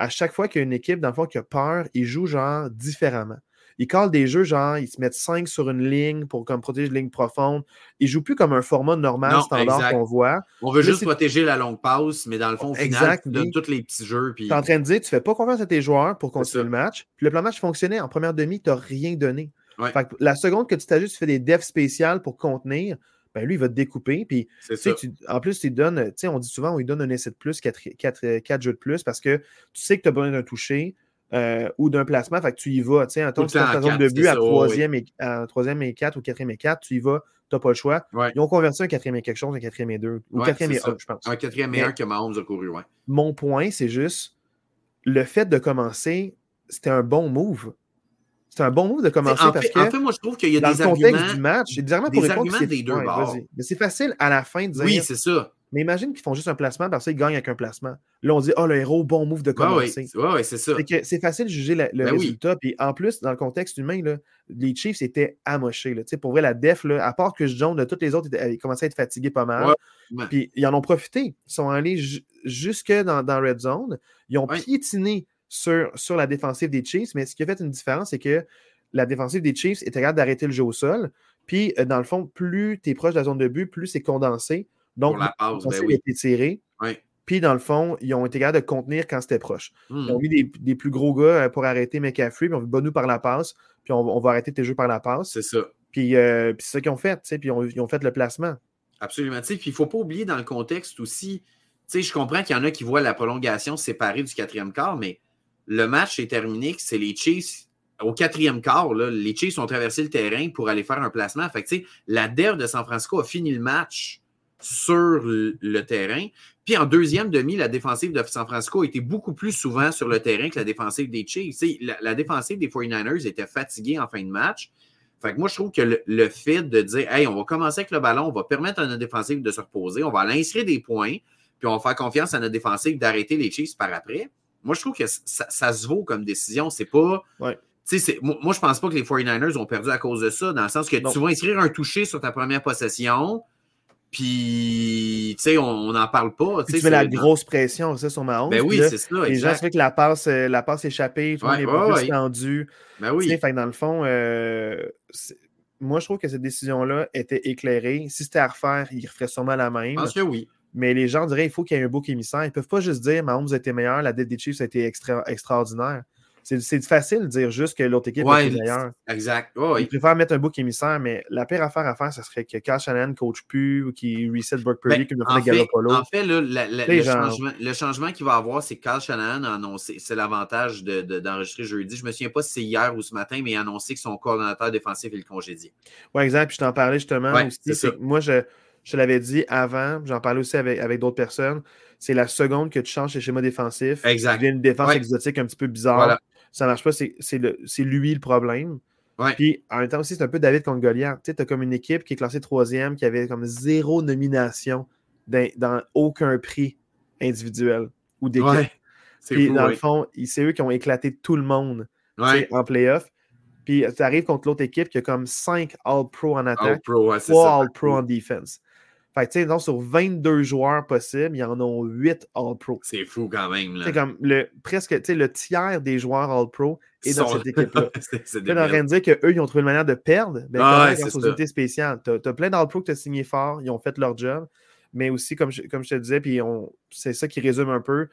À chaque fois qu'il y a une équipe, dans le fond, qui a peur, ils jouent genre différemment. Ils callent des jeux, genre, ils se mettent 5 sur une ligne pour comme, protéger une ligne profonde. Ils jouent plus comme un format normal, standard qu'on voit. On veut juste protéger la longue passe, mais dans le fond, au final, tu donnes tous les petits jeux. Puis... Tu es en train de dire, tu ne fais pas confiance à tes joueurs pour continuer le match. Puis le plan de match fonctionnait. En première demi, tu n'as rien donné. Ouais. Fait que la seconde que tu t'ajustes, tu fais des defs spéciales pour contenir. Ben lui, il va te découper. Puis, en plus, il donne, on dit souvent, on lui donne un essai de plus, 4 jeux de plus, parce que tu sais que tu as besoin d'un toucher ou d'un placement. Fait que tu y vas. En tant que tu as ta zone de but à 3e et 4 ou 4e et 4, tu y vas, tu n'as pas le choix. Ouais. Ils ont converti un 4e et quelque chose, un 4e et 2, ou 4e et 1, je pense. Un 4e et 1 que Mahomes a couru. Ouais. Mon point, c'est juste le fait de commencer, c'était un bon move. C'est un bon move de commencer parce que moi, je trouve qu'il y a dans des le contexte arguments, du match, j'ai des arguments pour répondre arguments des deux bords. Mais c'est facile à la fin de dire. Oui, c'est ça. Mais imagine qu'ils font juste un placement parce qu'ils gagnent avec un placement. Là, on dit, oh, le héros, bon move de commencer. Oui, c'est ça. C'est facile de juger le résultat. Puis en plus, dans le contexte humain, là, les Chiefs étaient amochés. Là. Pour vrai, la def, là, à part Chris Jones, tous les autres commençaient à être fatigués pas mal. Ouais. Puis ils en ont profité. Ils sont allés jusque dans Red Zone. Ils ont piétiné sur la défensive des Chiefs, mais ce qui a fait une différence, c'est que la défensive des Chiefs était capable d'arrêter le jeu au sol, puis dans le fond, plus tu es proche de la zone de but, plus c'est condensé, donc on s'est étiré, puis dans le fond, ils ont été capables de contenir quand c'était proche. Ils ont mis des plus gros gars pour arrêter McCaffrey, puis on dit « Bonne nous par la passe », puis on va arrêter tes jeux par la passe. C'est ça. Puis c'est ça qu'ils ont fait, puis ils ont fait le placement. Absolument, puis il ne faut pas oublier dans le contexte aussi, je comprends qu'il y en a qui voient la prolongation séparée du quatrième quart, mais le match est terminé, c'est les Chiefs. Au quatrième quart, là, les Chiefs ont traversé le terrain pour aller faire un placement. Fait que, la DER de San Francisco a fini le match sur le terrain. Puis en deuxième demi, la défensive de San Francisco était beaucoup plus souvent sur le terrain que la défensive des Chiefs. La défensive des 49ers était fatiguée en fin de match. Fait que moi, je trouve que le fait de dire « Hey, on va commencer avec le ballon, on va permettre à notre défensive de se reposer, on va aller inscrire des points, puis on va faire confiance à notre défensive d'arrêter les Chiefs par après. » Moi, je trouve que ça se vaut comme décision. C'est pas... Ouais. Moi, je pense pas que les 49ers ont perdu à cause de ça, dans le sens que tu vas inscrire un touché sur ta première possession, puis on n'en parle pas. Tu mets la grosse pression ça, sur Mahomes. Ben oui, là, c'est ça. Les exact. Gens savent que la passe échappée, tout le monde est pas plus tendu. Ben oui. Fait que dans le fond, moi, je trouve que cette décision-là était éclairée. Si c'était à refaire, ils referaient sûrement la même. Parce que oui. Mais les gens diraient qu'il faut qu'il y ait un bouc émissaire. Ils ne peuvent pas juste dire Mahomes a été meilleur, la dette des Chiefs a été extraordinaire. C'est facile de dire juste que l'autre équipe est meilleure. Exact. Oh, ils préfèrent mettre un bouc émissaire, mais la pire affaire à faire, ce serait que Kyle Shanahan ne coach plus ou qu'il reset Brock Purdy comme le fait Garoppolo. En fait, là, le changement qu'il va avoir, c'est que Kyle Shanahan a annoncé, c'est l'avantage d'enregistrer jeudi. Je ne me souviens pas si c'est hier ou ce matin, mais il a annoncé que son coordonnateur défensif est le congédié. Oui, exact. Puis je t'en parlais justement aussi. C'est moi, je l'avais dit avant, j'en parlais aussi avec d'autres personnes. C'est la seconde que tu changes tes schémas défensifs. Exact. Tu deviens une défense exotique un petit peu bizarre. Voilà. Ça ne marche pas, c'est lui le problème. Ouais. Puis en même temps aussi, c'est un peu David contre Goliath. Tu sais, tu as comme une équipe qui est classée troisième, qui avait comme zéro nomination dans aucun prix individuel ou d'équipe. Ouais. Puis dans le fond, c'est eux qui ont éclaté tout le monde en playoff. Puis tu arrives contre l'autre équipe qui a comme 5 All-Pro en attaque, 3 All-Pro en défense. Fait que, donc, sur 22 joueurs possibles, il y en a 8 All-Pro. C'est fou quand même. Là. C'est comme le tiers des joueurs All-Pro est dans cette équipe-là. C'est là, on est en train de dire qu'eux, ils ont trouvé une manière de perdre. Ben, c'est une société spéciale. Tu as plein d'All-Pro que tu as signé fort, ils ont fait leur job. Mais aussi, comme je te disais, puis c'est ça qui résume un peu.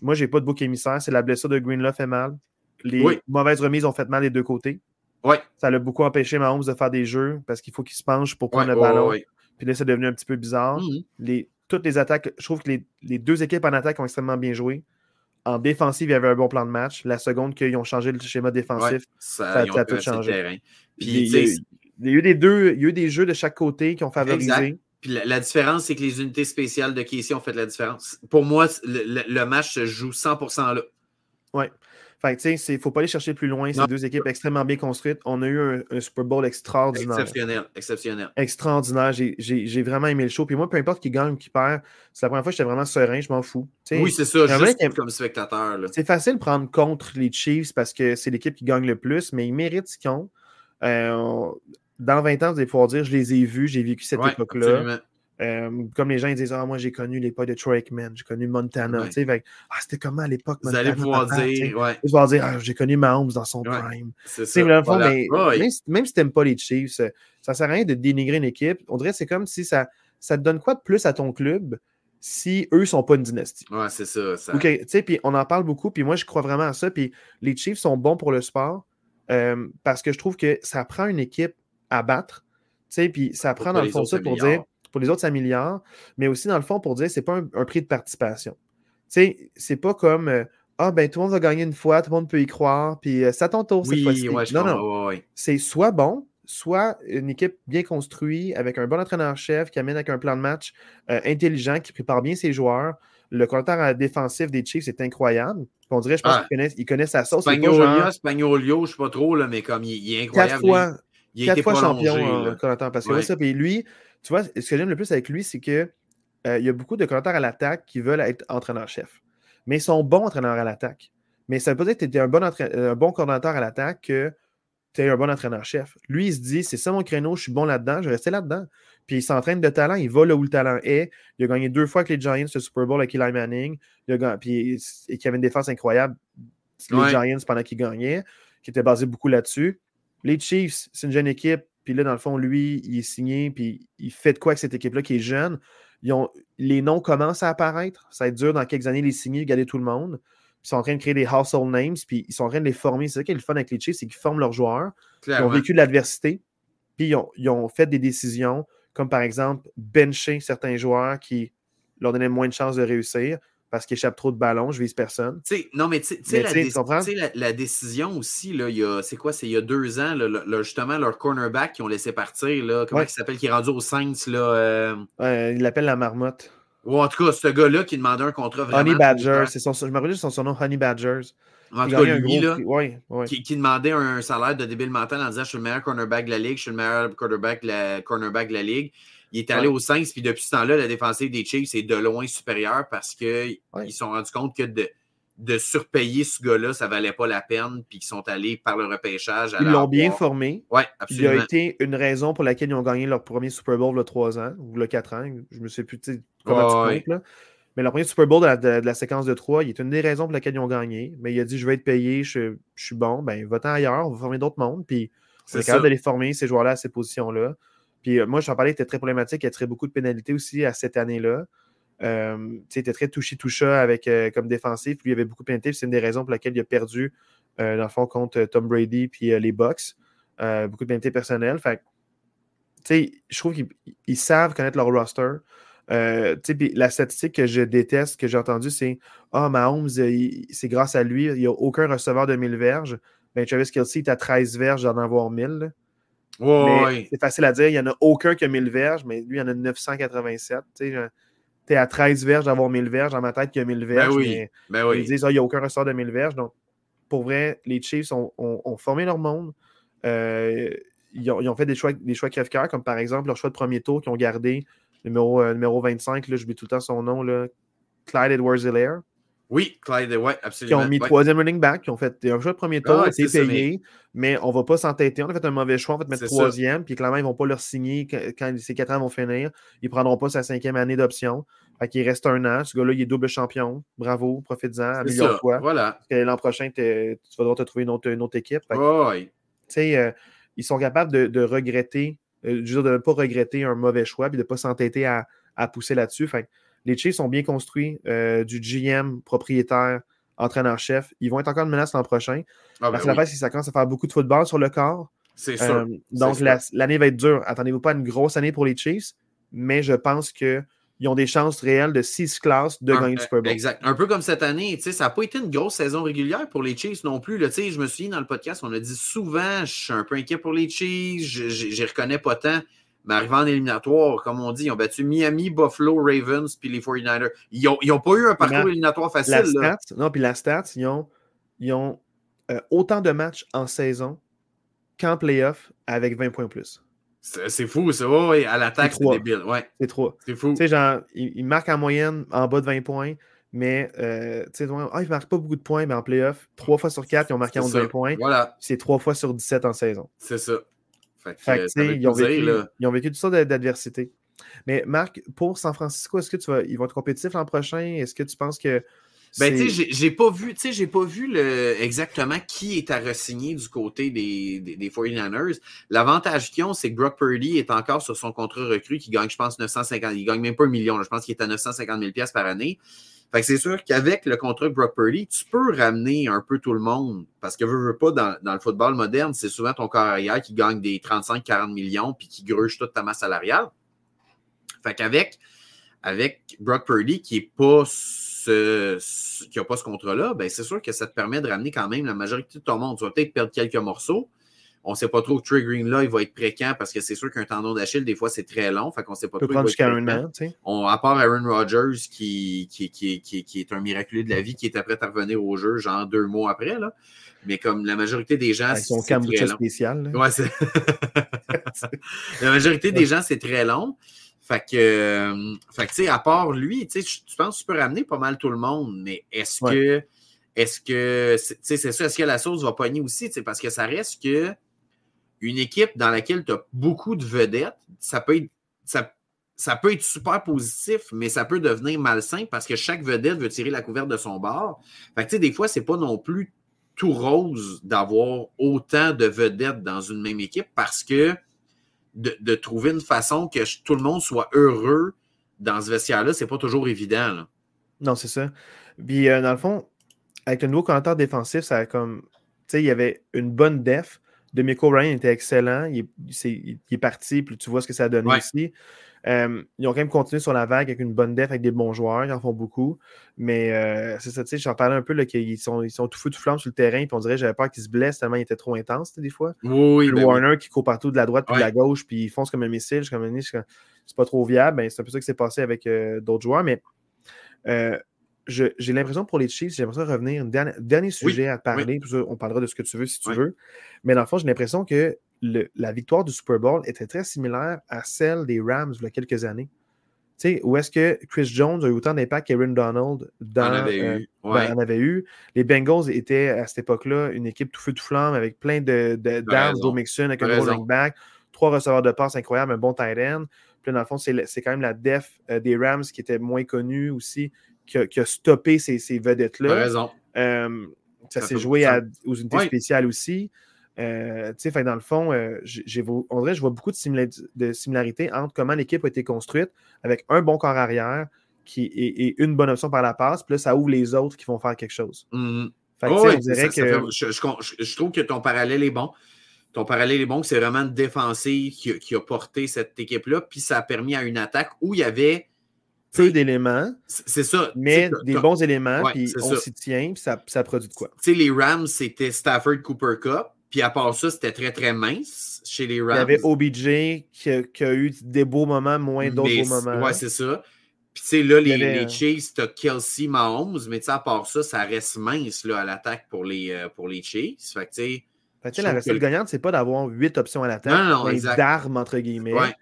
Moi, j'ai pas de bouc émissaire. C'est la blessure de Greenlaw fait mal. Les mauvaises remises ont fait mal des deux côtés. Ouais. Ça l'a beaucoup empêché Mahomes de faire des jeux parce qu'il faut qu'il se penche pour prendre le ballon. Ouais. Puis là, c'est devenu un petit peu bizarre. Mmh. Toutes les attaques, je trouve que les deux équipes en attaque ont extrêmement bien joué. En défensive, il y avait un bon plan de match. La seconde qu'ils ont changé le schéma défensif, ça a tout changé. Puis, il y a eu des jeux de chaque côté qui ont favorisé. Exact. Puis la différence, c'est que les unités spéciales de Casey ont fait la différence. Pour moi, le match se joue 100% là. Oui. Fait que, tu sais, il ne faut pas aller chercher plus loin. Ces deux équipes extrêmement bien construites. On a eu un Super Bowl extraordinaire. Exceptionnel. Extraordinaire. J'ai vraiment aimé le show. Puis moi, peu importe qui gagne ou qui perd, c'est la première fois que j'étais vraiment serein. Je m'en fous. T'sais, oui, c'est ça. Juste comme spectateur. Là. C'est facile de prendre contre les Chiefs parce que c'est l'équipe qui gagne le plus, mais ils méritent ce qu'ils ont. Dans 20 ans, vous allez pouvoir dire, je les ai vus, j'ai vécu cette époque-là. Absolument. Comme les gens ils disent, moi j'ai connu l'époque de Troy Aikman, j'ai connu Montana. Ouais. Fait, c'était comment à l'époque Montana? Vous allez pouvoir dire, vous pouvoir dire j'ai connu Mahomes dans son prime. C'est ça. Dans le fond, même si t'aimes pas les Chiefs, ça sert à rien de dénigrer une équipe. On dirait que c'est comme si ça te donne quoi de plus à ton club si eux sont pas une dynastie. Ouais, c'est ça. Okay, tu sais, puis on en parle beaucoup, puis moi je crois vraiment à ça. Puis les Chiefs sont bons pour le sport parce que je trouve que ça prend une équipe à battre. Tu sais, puis ça prend dans le fond ça pour dire. Pour les autres, ça milliard, mais aussi, dans le fond, pour dire que ce n'est pas un prix de participation. Tu sais, c'est pas comme tout le monde va gagner une fois, tout le monde peut y croire, puis c'est à ton tour cette fois-ci. Non. C'est soit bon, soit une équipe bien construite, avec un bon entraîneur-chef qui amène avec un plan de match intelligent, qui prépare bien ses joueurs. Le compteur défensif des Chiefs est incroyable. On dirait, je pense qu'ils connaissent sa sauce. Spagnuolo, je ne sais pas trop, là, mais comme il est incroyable. Quatre fois champion, le compteur, parce que ça, puis lui. Tu vois, ce que j'aime le plus avec lui, c'est qu'il y a beaucoup de commentateurs à l'attaque qui veulent être entraîneur-chef. Mais ils sont bons entraîneurs à l'attaque. Mais ça veut pas dire que tu es un bon commentateur à l'attaque que tu es un bon entraîneur-chef. Lui, il se dit, c'est ça mon créneau, je suis bon là-dedans, je vais rester là-dedans. Puis il s'entraîne de talent, il va là où le talent est. Il a gagné 2 fois avec les Giants le Super Bowl avec Eli Manning. Et qui avait une défense incroyable, les Giants pendant qu'ils gagnaient, qui était basé beaucoup là-dessus. Les Chiefs, c'est une jeune équipe. Puis là, dans le fond, lui, il est signé, puis il fait de quoi avec cette équipe-là qui est jeune. Les noms commencent à apparaître. Ça va être dur dans quelques années les signer, garder tout le monde. Ils sont en train de créer des household names, puis ils sont en train de les former. C'est ça qui est le fun avec les Chiefs, c'est qu'ils forment leurs joueurs. Clairement. Ils ont vécu de l'adversité, puis ils ont fait des décisions, comme par exemple bencher certains joueurs qui leur donnaient moins de chances de réussir. parce qu'il échappe trop de ballons, je vise personne. T'sais, non, mais tu sais, la décision aussi, là, il y a 2 ans, là, justement, leur cornerback qu'ils ont laissé partir, là, comment il s'appelle, qui est rendu aux Saints, là. Il l'appelle la marmotte. Ou en tout cas, ce gars-là qui demandait un contrat vraiment. Honey Badger, je me rappelle juste son nom, Honey Badger. En tout cas, lui, là, qui demandait un salaire de débile mental en disant « Je suis le meilleur cornerback de la Ligue, je suis le meilleur cornerback de la Ligue ». Il est allé aux Saints, puis depuis ce temps-là, la défensive des Chiefs est de loin supérieure parce qu'ils se sont rendus compte que de surpayer ce gars-là, ça ne valait pas la peine, puis qu'ils sont allés par le repêchage. Ils l'ont bien formé. Oui, absolument. Il a été une raison pour laquelle ils ont gagné leur premier Super Bowl le 3 ans, ou le 4 ans, je me sais plus comment tu comptes, là. Mais le premier Super Bowl de la séquence de 3, il est une des raisons pour laquelle ils ont gagné. Mais il a dit, je vais être payé, je suis bon, ben va-t'en ailleurs, on va former d'autres mondes. Puis on est capable de les former, ces joueurs-là, à ces positions-là. Puis moi, j'en parlais, il était très problématique, il a tiré beaucoup de pénalités aussi à cette année-là. Il était très touchy-toucha comme défensif, puis il y avait beaucoup de pénalités. Puis c'est une des raisons pour laquelle il a perdu, dans le fond, contre Tom Brady puis les Bucks. Beaucoup de pénalités personnelles. Fait que, je trouve qu'ils savent connaître leur roster. La statistique que je déteste, que j'ai entendue, c'est « Ah, Mahomes, c'est grâce à lui, il n'y a aucun receveur de 1000 verges. » Ben, Travis Kelce, il a 13 verges d'en avoir 1000. Ouais. C'est facile à dire, il n'y en a aucun qui a 1000 verges, mais lui, il y en a 987. Tu es à 13 verges d'avoir 1000 verges, dans ma tête, qu'il y a 1000 verges. Ils disent « Ah, il n'y a aucun receveur de 1000 verges. » Donc, pour vrai, les Chiefs ont formé leur monde. Ils ont fait des choix crève-cœur, comme par exemple leur choix de premier tour qu'ils ont gardé. Numéro 25, là, j'oublie tout le temps son nom, là. Clyde Edwards-Helaire. Oui, Clyde, oui, absolument. Qui ont mis 3e running back, qui ont fait un choix de premier tour, c'est payé, mais on ne va pas s'entêter. On a fait un mauvais choix, on va te mettre 3e, puis clairement, ils ne vont pas leur signer quand ces 4 ans vont finir. Ils ne prendront pas sa 5e année d'option. Fait qu'il reste 1 an. Ce gars-là, il est double champion. Bravo, profites-en, améliore-toi. Voilà. L'an prochain, tu vas devoir te trouver une autre équipe. Tu sais, ils sont capables de regretter. Je veux dire, de ne pas regretter un mauvais choix et de ne pas s'entêter à pousser là-dessus. Fait que les Chiefs sont bien construits, du GM, propriétaire, entraîneur-chef. Ils vont être encore une menace l'an prochain. Parce que la face, ça commence à faire beaucoup de football sur le corps. C'est sûr. Donc, l'année va être dure. Attendez-vous pas à une grosse année pour les Chiefs, mais je pense qu'ils ont des chances réelles de 6 classes de gagner le Super Bowl. Exact. Un peu comme cette année. Ça n'a pas été une grosse saison régulière pour les Chiefs non plus. Là, je me souviens, dans le podcast, on a dit souvent, je suis un peu inquiet pour les Chiefs, je ne reconnais pas tant. Mais arrivant en éliminatoire, comme on dit, ils ont battu Miami, Buffalo, Ravens puis les 49ers. Ils n'ont pas eu un parcours éliminatoire facile. La stats, ils ont autant de matchs en saison qu'en playoff avec 20 points plus. C'est fou, ça. Oui, à l'attaque, c'est débile. Ouais. C'est 3. C'est fou. Tu sais, genre, ils marquent en moyenne en bas de 20 points, mais tu sais, ils ne marquent pas beaucoup de points, mais en playoff, 3 fois sur 4, ils ont marqué en 20 points. Voilà. C'est 3 fois sur 17 en saison. C'est ça. Fait que ils ont vécu toutes sortes d'adversités. Mais Marc, pour San Francisco, est-ce que ils vont être compétitifs l'an prochain? Est-ce que tu penses que... Tu sais, j'ai pas vu exactement qui est à re-signer du côté des 49ers. L'avantage qu'ils ont, c'est que Brock Purdy est encore sur son contrat recru qui gagne, je pense, 950. Il gagne même pas 1 million. Là. Je pense qu'il est à 950 000 $ par année. Fait que c'est sûr qu'avec le contrat de Brock Purdy, tu peux ramener un peu tout le monde. Parce que veux pas, dans le football moderne, c'est souvent ton corps arrière qui gagne des 35-40 millions puis qui gruge toute ta masse salariale. Fait qu'avec Brock Purdy qui est pas... qui n'a pas ce contrat-là, ben c'est sûr que ça te permet de ramener quand même la majorité de ton monde. Tu vas peut-être perdre quelques morceaux. On ne sait pas trop que Trey Greenlaw, il va être précaire parce que c'est sûr qu'un tendon d'Achille, des fois, c'est très long. Fait qu'on ne sait pas trop. À part Aaron Rodgers, qui est un miraculé de la vie, qui était prêt à revenir au jeu, genre 2 mois après. Là. Mais comme la majorité des gens, c'est très long. Avec son spécial. Ouais, la majorité des gens, c'est très long. Fait que tu sais, à part lui, tu penses que tu peux ramener pas mal tout le monde, mais est-ce que tu sais, c'est sûr, est-ce que la sauce va pogner aussi, parce que ça reste que une équipe dans laquelle tu as beaucoup de vedettes, ça peut être super positif, mais ça peut devenir malsain parce que chaque vedette veut tirer la couverte de son bord. Fait que tu sais, des fois, c'est pas non plus tout rose d'avoir autant de vedettes dans une même équipe parce que de trouver une façon que tout le monde soit heureux dans ce vestiaire-là, c'est pas toujours évident. Là. Non, c'est ça. Puis, dans le fond, avec le nouveau commentateur défensif, ça a comme... Tu sais, il y avait une bonne def. D'Amico Ryan était excellent. Il est parti, puis tu vois ce que ça a donné aussi. Ils ont quand même continué sur la vague avec une bonne def, avec des bons joueurs, ils en font beaucoup. Mais c'est ça, tu sais, j'en parlais un peu, là, qu'ils sont tout feu, tout flamme sur le terrain, puis on dirait que j'avais peur qu'ils se blessent tellement ils étaient trop intenses, des fois. Oui, le Warner qui court partout de la droite puis de la gauche, puis ils foncent comme un missile, c'est pas trop viable. Ben, c'est un peu ça qui s'est passé avec d'autres joueurs, mais j'ai l'impression pour les Chiefs, j'aimerais ça revenir. Dernier sujet à parler, on parlera de ce que tu veux si tu veux, mais dans le fond, j'ai l'impression que la victoire du Super Bowl était très similaire à celle des Rams il y a quelques années. Tu sais, où est-ce que Chris Jones a eu autant d'impact qu'Aaron Donald en avait eu. Les Bengals étaient à cette époque-là une équipe tout feu tout flamme avec plein d'armes, Joe Mixon avec un gros running back, 3 receveurs de passe incroyables, un bon tight end. Puis là, dans le fond, c'est quand même la def des Rams qui était moins connue aussi, qui a stoppé ces vedettes-là. Ça s'est joué aux unités spéciales aussi. Tu sais, dans le fond, on dirait que je vois beaucoup de similarités entre comment l'équipe a été construite avec un bon corps arrière et une bonne option par la passe, puis là, ça ouvre les autres qui vont faire quelque chose. Je trouve que ton parallèle est bon. C'est vraiment une défensive qui a porté cette équipe-là, puis ça a permis à une attaque où il y avait peu d'éléments, c'est ça, mais des bons éléments, puis on s'y tient, puis ça produit de quoi. Tu sais, les Rams, c'était Stafford Cooper Cup. Puis à part ça, c'était très, très mince chez les Rams. Il y avait OBJ qui a eu des beaux moments, moins d'autres beaux moments. Oui, c'est ça. Puis tu sais, là, les Chiefs, t'as Kelsey, Mahomes, mais tu sais, à part ça, ça reste mince là, à l'attaque pour les Chiefs. Fait que tu sais... la recette gagnante, c'est pas d'avoir 8 options à l'attaque, mais d'armes, entre guillemets. Ouais.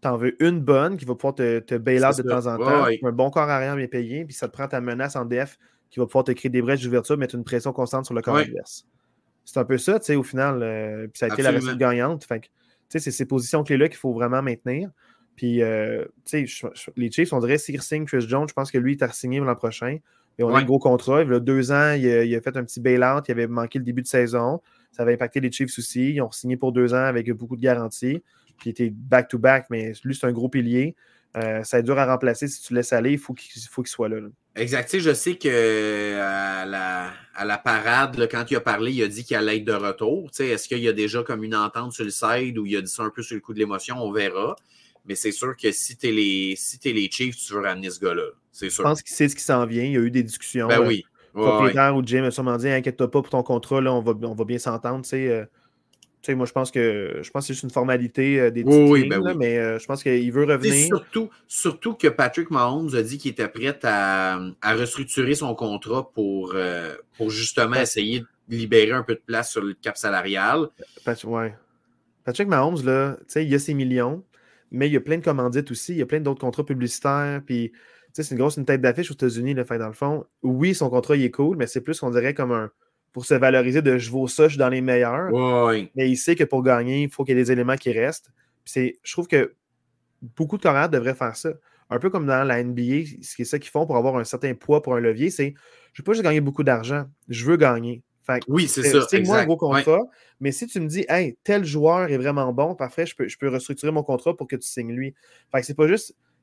T'en veux une bonne qui va pouvoir te bail out de temps en temps. Ouais. Un bon corps arrière bien payé, puis ça te prend ta menace en def qui va pouvoir te créer des brèches d'ouverture, mettre une pression constante sur le corps adverse. C'est un peu ça, tu sais, au final. Puis ça a été la recette gagnante. Fait que, tu sais, c'est ces positions clés-là qu'il faut vraiment maintenir. Puis, tu sais, les Chiefs, on dirait, s'ils signent Chris Jones, je pense que lui, il t'a re-signé l'an prochain. Et on a un gros contrat. Il y a 2 ans, il a fait un petit bail-out. Il avait manqué le début de saison. Ça avait impacté les Chiefs aussi. Ils ont signé pour 2 ans avec beaucoup de garanties. Puis, il était back-to-back, mais lui, c'est un gros pilier. Ça est dur à remplacer. Si tu le laisses aller, il faut qu'il soit là. Exact. Tu sais, je sais qu'à la parade, là, quand il a parlé, il a dit qu'il allait être de retour. Tu sais, est-ce qu'il y a déjà comme une entente sur le side ou il a dit ça un peu sur le coup de l'émotion? On verra. Mais c'est sûr que si tu es les Chiefs, tu veux ramener ce gars-là. C'est sûr. Je pense qu'il sait ce qui s'en vient. Il y a eu des discussions. Ben oui. Propriétaire ou Jim a sûrement dit « Inquiète-toi pas pour ton contrat, là, on va bien s'entendre. » Tu sais, moi, je pense que c'est juste une formalité des titres, mais je pense qu'il veut revenir. Et surtout que Patrick Mahomes a dit qu'il était prêt à restructurer son contrat pour justement essayer de libérer un peu de place sur le cap salarial. Patrick Mahomes, là, il a ses millions, mais il y a plein de commandites aussi, il y a plein d'autres contrats publicitaires, puis c'est une tête d'affiche aux États-Unis, là, dans le fond. Oui, son contrat, il est cool, mais c'est plus, on dirait, comme un... pour se valoriser de « je vaux ça, je suis dans les meilleurs ». Mais il sait que pour gagner, il faut qu'il y ait des éléments qui restent. Je trouve que beaucoup de corps devraient faire ça. Un peu comme dans la NBA, ce qui est ça qu'ils font pour avoir un certain poids pour un levier, c'est « je ne veux pas juste gagner beaucoup d'argent, je veux gagner ». C'est ça. C'est moins un gros contrat, mais si tu me dis « hey, tel joueur est vraiment bon, parfait, je peux restructurer mon contrat pour que tu signes lui ». Fait que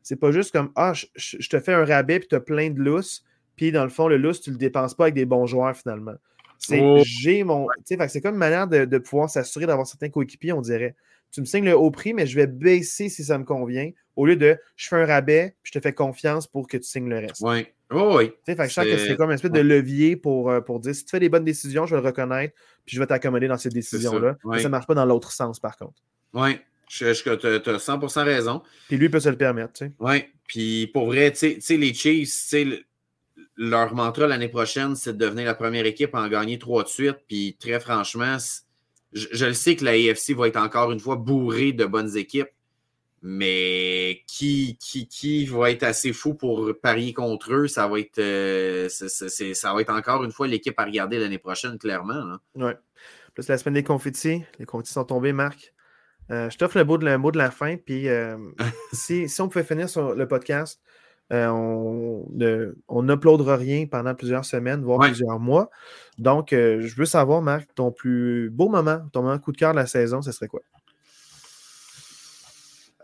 c'est pas juste comme « ah, je te fais un rabais puis tu as plein de lousse, puis dans le fond, le lousse, tu le dépenses pas avec des bons joueurs finalement ». C'est comme une manière de pouvoir s'assurer d'avoir certains coéquipiers, on dirait. Tu me signes le haut prix, mais je vais baisser si ça me convient, au lieu de je fais un rabais, puis je te fais confiance pour que tu signes le reste. Je sens que c'est comme une espèce de levier pour dire si tu fais des bonnes décisions, je vais le reconnaître, puis je vais t'accommoder dans ces décisions-là. Ça ne marche pas dans l'autre sens, par contre. Tu as 100% raison. Puis lui, il peut se le permettre, tu sais. Puis pour vrai, tu sais, les Chiefs, leur mantra l'année prochaine, c'est de devenir la première équipe à en gagner 3 de suite. Puis très franchement, je le sais que la AFC va être encore une fois bourrée de bonnes équipes, mais qui va être assez fou pour parier contre eux, ça va être ça va être encore une fois l'équipe à regarder l'année prochaine, clairement. Plus la semaine des confettis. Les confettis sont tombés, Marc. Je t'offre le mot de la fin. Puis si on pouvait finir sur le podcast... on n'uploadera rien pendant plusieurs semaines, voire plusieurs mois. Donc, je veux savoir, Marc, ton plus beau moment, ton moment coup de cœur de la saison, ce serait quoi?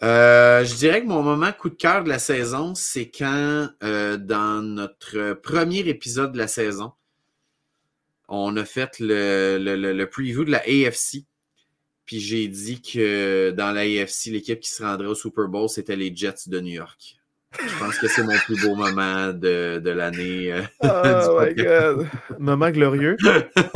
Je dirais que mon moment coup de cœur de la saison, c'est quand, dans notre premier épisode de la saison, on a fait le preview de la AFC. Puis j'ai dit que dans la AFC, l'équipe qui se rendrait au Super Bowl, c'était les Jets de New York. Je pense que c'est mon plus beau moment de l'année. Oh my God! Moment glorieux.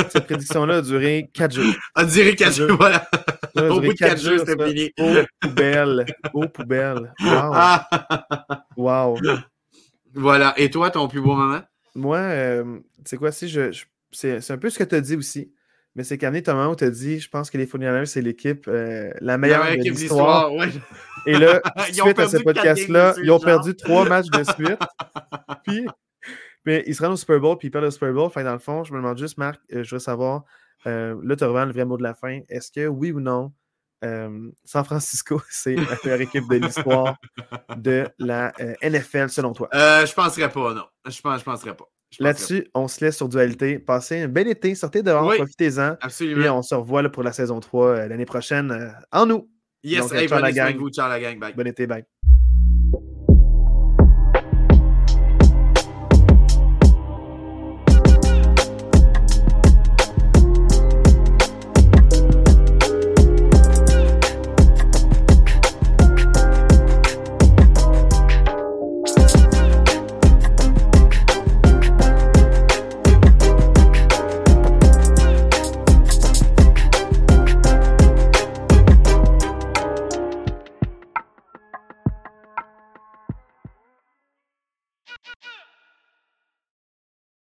Cette prédiction-là a duré 4 jours. A duré 4 jours, voilà. Au bout de 4 jours, c'était fini. Aux poubelles. Aux poubelles. Wow. Ah. Wow. Voilà. Et toi, ton plus beau moment? Moi, c'est quoi? Si c'est un peu ce que tu as dit aussi. Mais c'est qu'à un moment où tu as dit, je pense que les 49ers, c'est l'équipe la meilleure de l'histoire. Ouais. Et là, suite à ce podcast-là, ils ont perdu 3 matchs de suite. Puis, mais ils se rendent au Super Bowl, puis ils perdent le Super Bowl. Enfin, dans le fond, je me demande juste, Marc, je veux savoir, là, tu revends le vrai mot de la fin. Est-ce que, oui ou non, San Francisco, c'est la meilleure équipe de l'histoire de la NFL, selon toi? Je ne penserais pas, non. Je ne penserais pas. Là-dessus, on se laisse sur Dualité. Passez un bel été, sortez dehors, oui, profitez-en. Absolument. Et on se revoit là, pour la saison 3 l'année prochaine en août. Yes, donc, hey, ciao, la gang. Ciao la gang, bye. Bon été, bye.